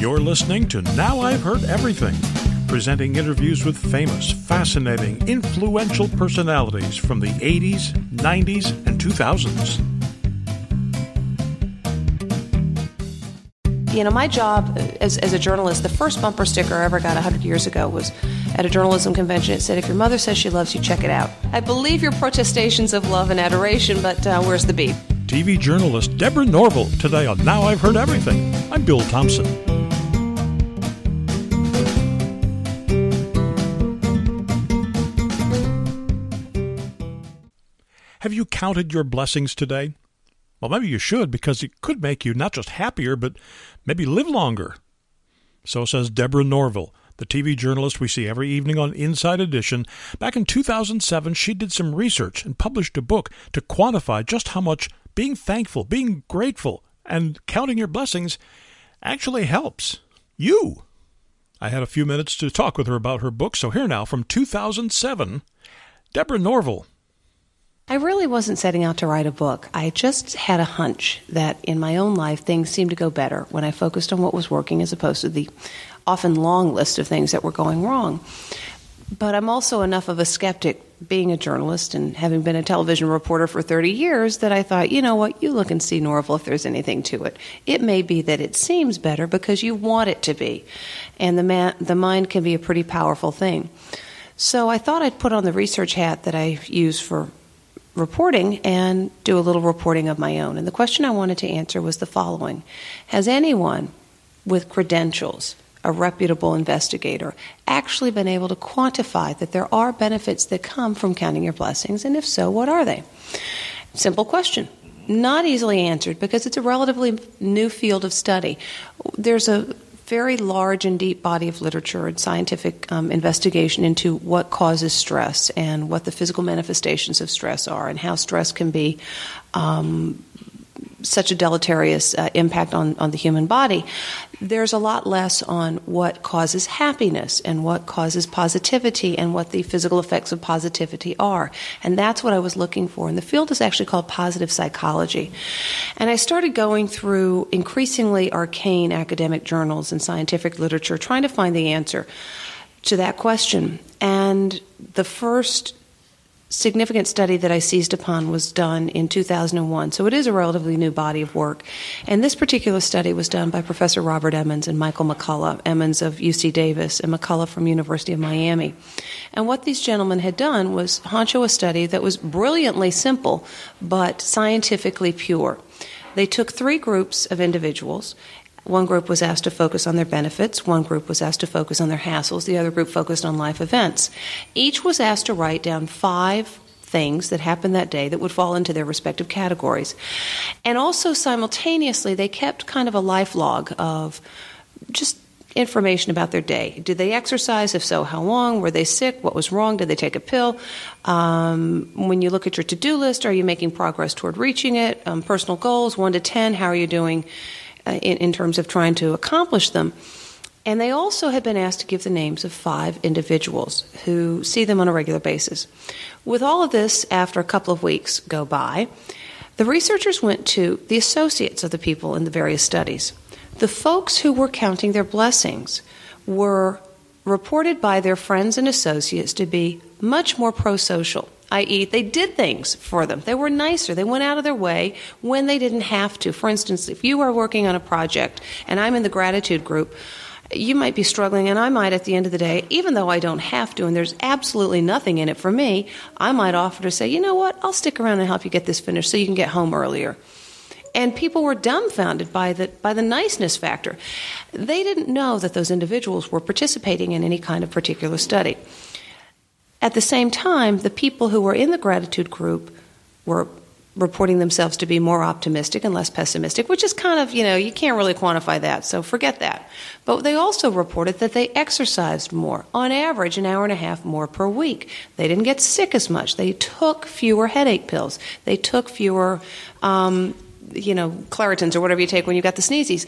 You're listening to Now I've Heard Everything, presenting interviews with famous, fascinating, influential personalities from the 80s, 90s, and 2000s. You know, my job as a journalist, the first bumper sticker I ever got 100 years ago was at a journalism convention. It said, if your mother says she loves you, check it out. I believe your protestations of love and adoration, but where's the beef? TV journalist Deborah Norville, today on Now I've Heard Everything. I'm Bill Thompson. Have you counted your blessings today? Well, maybe you should, because it could make you not just happier, but maybe live longer. So says Deborah Norville, the TV journalist we see every evening on Inside Edition. Back in 2007, she did some research and published a book to quantify just how much being thankful, being grateful, and counting your blessings actually helps you. I had a few minutes to talk with her about her book, so here now from 2007, Deborah Norville. I really wasn't setting out to write a book. I just had a hunch that in my own life, things seemed to go better when I focused on what was working as opposed to the often long list of things that were going wrong. But I'm also enough of a skeptic, being a journalist and having been a television reporter for 30 years, that I thought, you know what, you look and see, Norville, if there's anything to it. It may be that it seems better because you want it to be. And the mind can be a pretty powerful thing. So I thought I'd put on the research hat that I use for reporting and do a little reporting of my own. And the question I wanted to answer was the following. Has anyone with credentials, a reputable investigator, actually been able to quantify that there are benefits that come from counting your blessings? And if so, what are they? Simple question. Not easily answered because it's a relatively new field of study. There's a very large and deep body of literature and scientific investigation into what causes stress and what the physical manifestations of stress are and how stress can be such a deleterious impact on the human body. There's a lot less on what causes happiness and what causes positivity and what the physical effects of positivity are. And that's what I was looking for. And the field is actually called positive psychology. And I started going through increasingly arcane academic journals and scientific literature trying to find the answer to that question. And the first significant study that I seized upon was done in 2001, so it is a relatively new body of work. And this particular study was done by Professor Robert Emmons and Michael McCullough, Emmons of UC Davis and McCullough from University of Miami. And what these gentlemen had done was honcho a study that was brilliantly simple but scientifically pure. They took three groups of individuals. One group was asked to focus on their benefits, one group was asked to focus on their hassles, the other group focused on life events. Each was asked to write down 5 things that happened that day that would fall into their respective categories. And also simultaneously, they kept kind of a life log of just information about their day. Did they exercise? If so, how long? Were they sick? What was wrong? Did they take a pill? When you look at your to-do list, are you making progress toward reaching it? Personal goals, 1 to 10, how are you doing in terms of trying to accomplish them? And they also had been asked to give the names of 5 individuals who see them on a regular basis. With all of this, after a couple of weeks go by, the researchers went to the associates of the people in the various studies. The folks who were counting their blessings were reported by their friends and associates to be much more pro-social, i.e., they did things for them. They were nicer. They went out of their way when they didn't have to. For instance, if you are working on a project and I'm in the gratitude group, you might be struggling, and I might at the end of the day, even though I don't have to and there's absolutely nothing in it for me, I might offer to say, you know what, I'll stick around and help you get this finished so you can get home earlier. And people were dumbfounded by the niceness factor. They didn't know that those individuals were participating in any kind of particular study. At the same time, the people who were in the gratitude group were reporting themselves to be more optimistic and less pessimistic, which is kind of, you know, you can't really quantify that, so forget that. But they also reported that they exercised more, on average an hour and a half more per week. They didn't get sick as much. They took fewer headache pills. They took fewer you know, Claritins or whatever you take when you got the sneezes.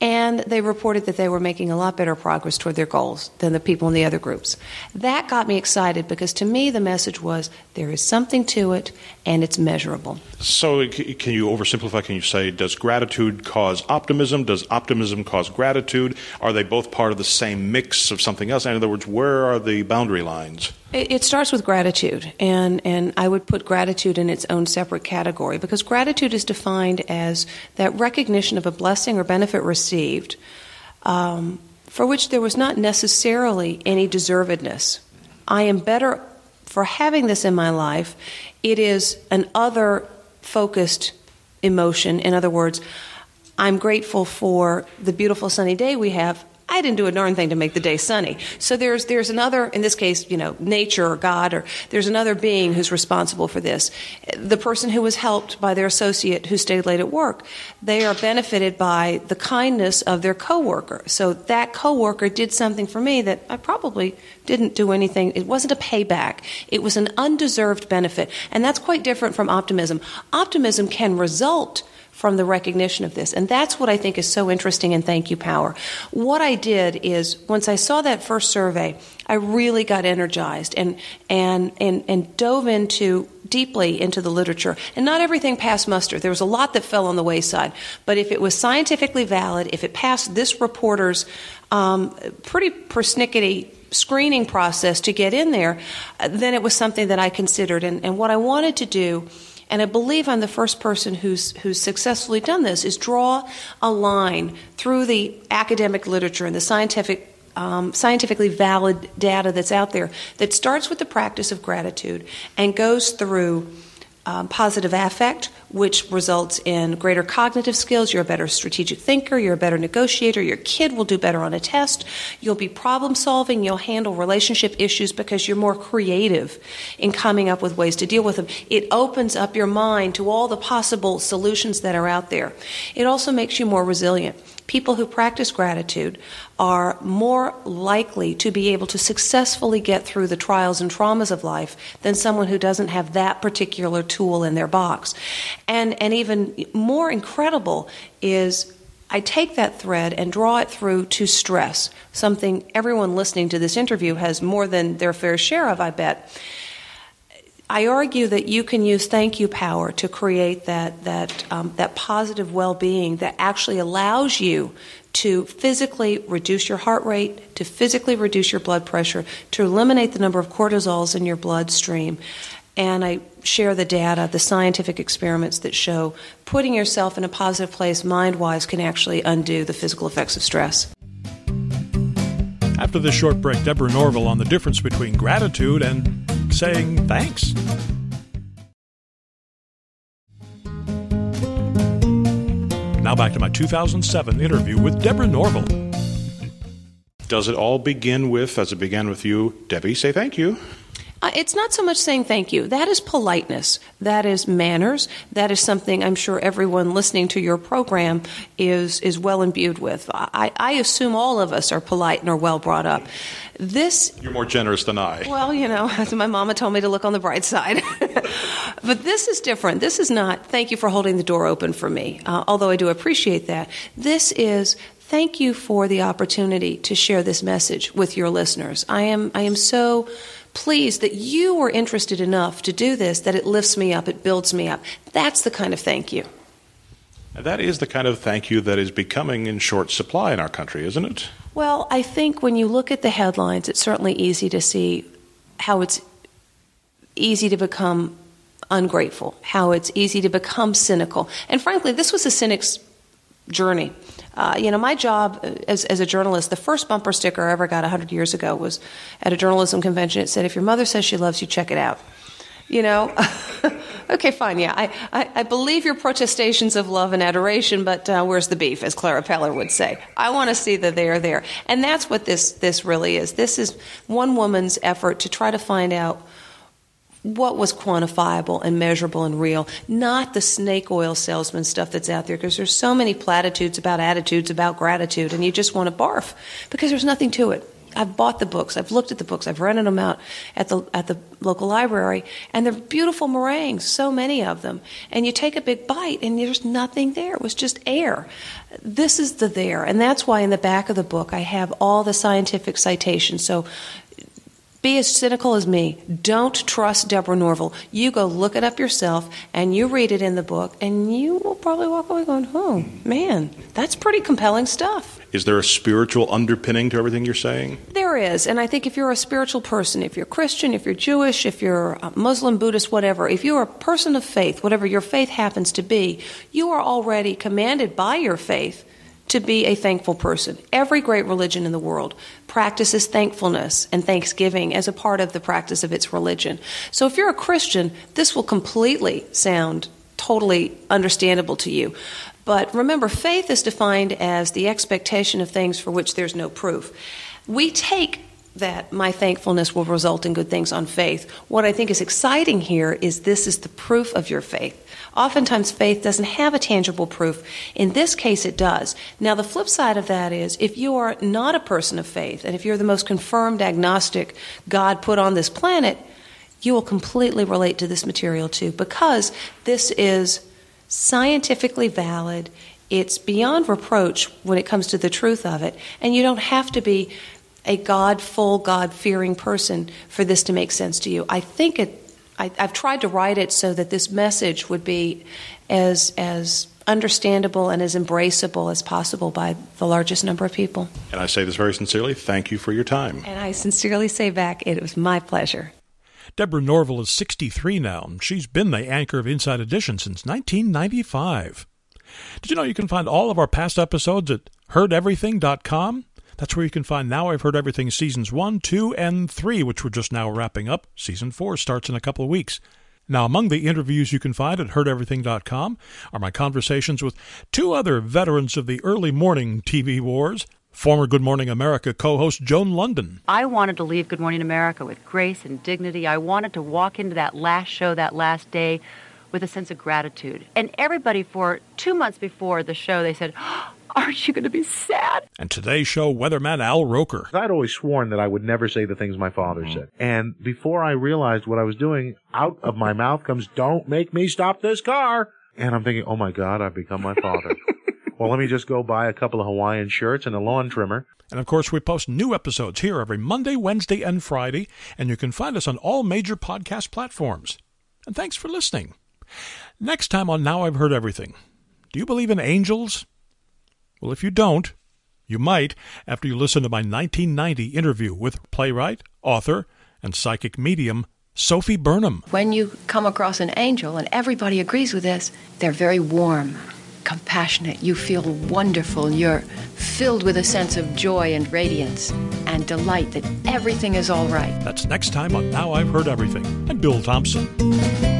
And they reported that they were making a lot better progress toward their goals than the people in the other groups. That got me excited because to me the message was there is something to it and it's measurable. So can you oversimplify? Can you say, does gratitude cause optimism? Does optimism cause gratitude? Are they both part of the same mix of something else? In other words, where are the boundary lines? It starts with gratitude, and I would put gratitude in its own separate category because gratitude is defined as that recognition of a blessing or benefit received for which there was not necessarily any deservedness. I am better for having this in my life. It is an other-focused emotion. In other words, I'm grateful for the beautiful sunny day we have. I didn't do a darn thing to make the day sunny. So there's another, in this case, you know, nature or God, or there's another being who's responsible for this. The person who was helped by their associate who stayed late at work, they are benefited by the kindness of their coworker. So that coworker did something for me that I probably didn't do anything. It wasn't a payback. It was an undeserved benefit. And that's quite different from optimism. Optimism can result from the recognition of this. And that's what I think is so interesting in Thank You Power. What I did is, once I saw that first survey, I really got energized and dove into deeply into the literature. And not everything passed muster. There was a lot that fell on the wayside. But if it was scientifically valid, if it passed this reporter's pretty persnickety screening process to get in there, then it was something that I considered. And what I wanted to do, and I believe I'm the first person who's successfully done this, is draw a line through the academic literature and the scientifically valid data that's out there that starts with the practice of gratitude and goes through positive affect, which results in greater cognitive skills. You're a better strategic thinker. You're a better negotiator. Your kid will do better on a test. You'll be problem solving. You'll handle relationship issues because you're more creative in coming up with ways to deal with them. It opens up your mind to all the possible solutions that are out there. It also makes you more resilient. People who practice gratitude are more likely to be able to successfully get through the trials and traumas of life than someone who doesn't have that particular tool in their box. And even more incredible is I take that thread and draw it through to stress, something everyone listening to this interview has more than their fair share of, I bet. I argue that you can use Thank You Power to create that positive well-being that actually allows you to physically reduce your heart rate, to physically reduce your blood pressure, to eliminate the number of cortisols in your bloodstream. And I share the data, the scientific experiments that show putting yourself in a positive place mind-wise can actually undo the physical effects of stress. After this short break, Deborah Norville on the difference between gratitude and saying thanks. Now back to my 2007 interview with Deborah Norville. Does it all begin with, as it began with you, Debbie, say thank you? It's not so much saying thank you. That is politeness. That is manners. That is something I'm sure everyone listening to your program is well imbued with. I assume all of us are polite and are well brought up. You're more generous than I. Well, you know, my mama told me to look on the bright side. But this is different. This is not thank you for holding the door open for me, although I do appreciate that. This is thank you for the opportunity to share this message with your listeners. I am so pleased that you were interested enough to do this, that it lifts me up, it builds me up. That's the kind of thank you. That is the kind of thank you that is becoming in short supply in our country, isn't it? Well, I think when you look at the headlines, it's certainly easy to see how it's easy to become ungrateful, how it's easy to become cynical. And frankly, this was a cynic's journey. My job as a journalist, the first bumper sticker I ever got 100 years ago was at a journalism convention. It said, if your mother says she loves you, check it out. You know, okay, fine, yeah. I believe your protestations of love and adoration, but where's the beef, as Clara Peller would say. I want to see that they are there. And that's what this really is. This is one woman's effort to try to find out what was quantifiable and measurable and real, not the snake oil salesman stuff that's out there, because there's so many platitudes about attitudes, about gratitude, and you just want to barf because there's nothing to it. I've bought the books, I've looked at the books, I've rented them out at the local library, and they're beautiful meringues, so many of them. And you take a big bite, and there's nothing there. It was just air. This is the there, and that's why in the back of the book I have all the scientific citations. So be as cynical as me. Don't trust Deborah Norville. You go look it up yourself, and you read it in the book, and you will probably walk away going, oh, man, that's pretty compelling stuff. Is there a spiritual underpinning to everything you're saying? There is, and I think if you're a spiritual person, if you're Christian, if you're Jewish, if you're Muslim, Buddhist, whatever, if you're a person of faith, whatever your faith happens to be, you are already commanded by your faith to be a thankful person. Every great religion in the world practices thankfulness and thanksgiving as a part of the practice of its religion. So if you're a Christian, this will completely sound totally understandable to you. But remember, faith is defined as the expectation of things for which there's no proof. We take that my thankfulness will result in good things on faith. What I think is exciting here is this is the proof of your faith. Oftentimes, faith doesn't have a tangible proof. In this case, it does. Now, the flip side of that is if you are not a person of faith, and if you're the most confirmed agnostic God put on this planet, you will completely relate to this material too, because this is scientifically valid. It's beyond reproach when it comes to the truth of it, and you don't have to be a God-full, God-fearing person for this to make sense to you. I think I've tried to write it so that this message would be as understandable and as embraceable as possible by the largest number of people. And I say this very sincerely, thank you for your time. And I sincerely say back, it was my pleasure. Deborah Norville is 63 now, and she's been the anchor of Inside Edition since 1995. Did you know you can find all of our past episodes at HeardEverything.com? That's where you can find Now I've Heard Everything Seasons 1, 2, and 3, which we're just now wrapping up. Season 4 starts in a couple of weeks. Now, among the interviews you can find at HeardEverything.com are my conversations with two other veterans of the early morning TV wars, former Good Morning America co-host Joan London. I wanted to leave Good Morning America with grace and dignity. I wanted to walk into that last show, that last day, with a sense of gratitude. And everybody for 2 months before the show, they said, aren't you going to be sad? And today's show, weatherman Al Roker. I'd always sworn that I would never say the things my father said. And before I realized what I was doing, out of my mouth comes, don't make me stop this car. And I'm thinking, oh my God, I've become my father. Well, let me just go buy a couple of Hawaiian shirts and a lawn trimmer. And, of course, we post new episodes here every Monday, Wednesday, and Friday, and you can find us on all major podcast platforms. And thanks for listening. Next time on Now I've Heard Everything, do you believe in angels? Well, if you don't, you might after you listen to my 1990 interview with playwright, author, and psychic medium Sophie Burnham. When you come across an angel, and everybody agrees with this, they're very warm, compassionate, you feel wonderful, you're filled with a sense of joy and radiance and delight that everything is all right. That's next time on Now I've Heard Everything. I'm Bill Thompson.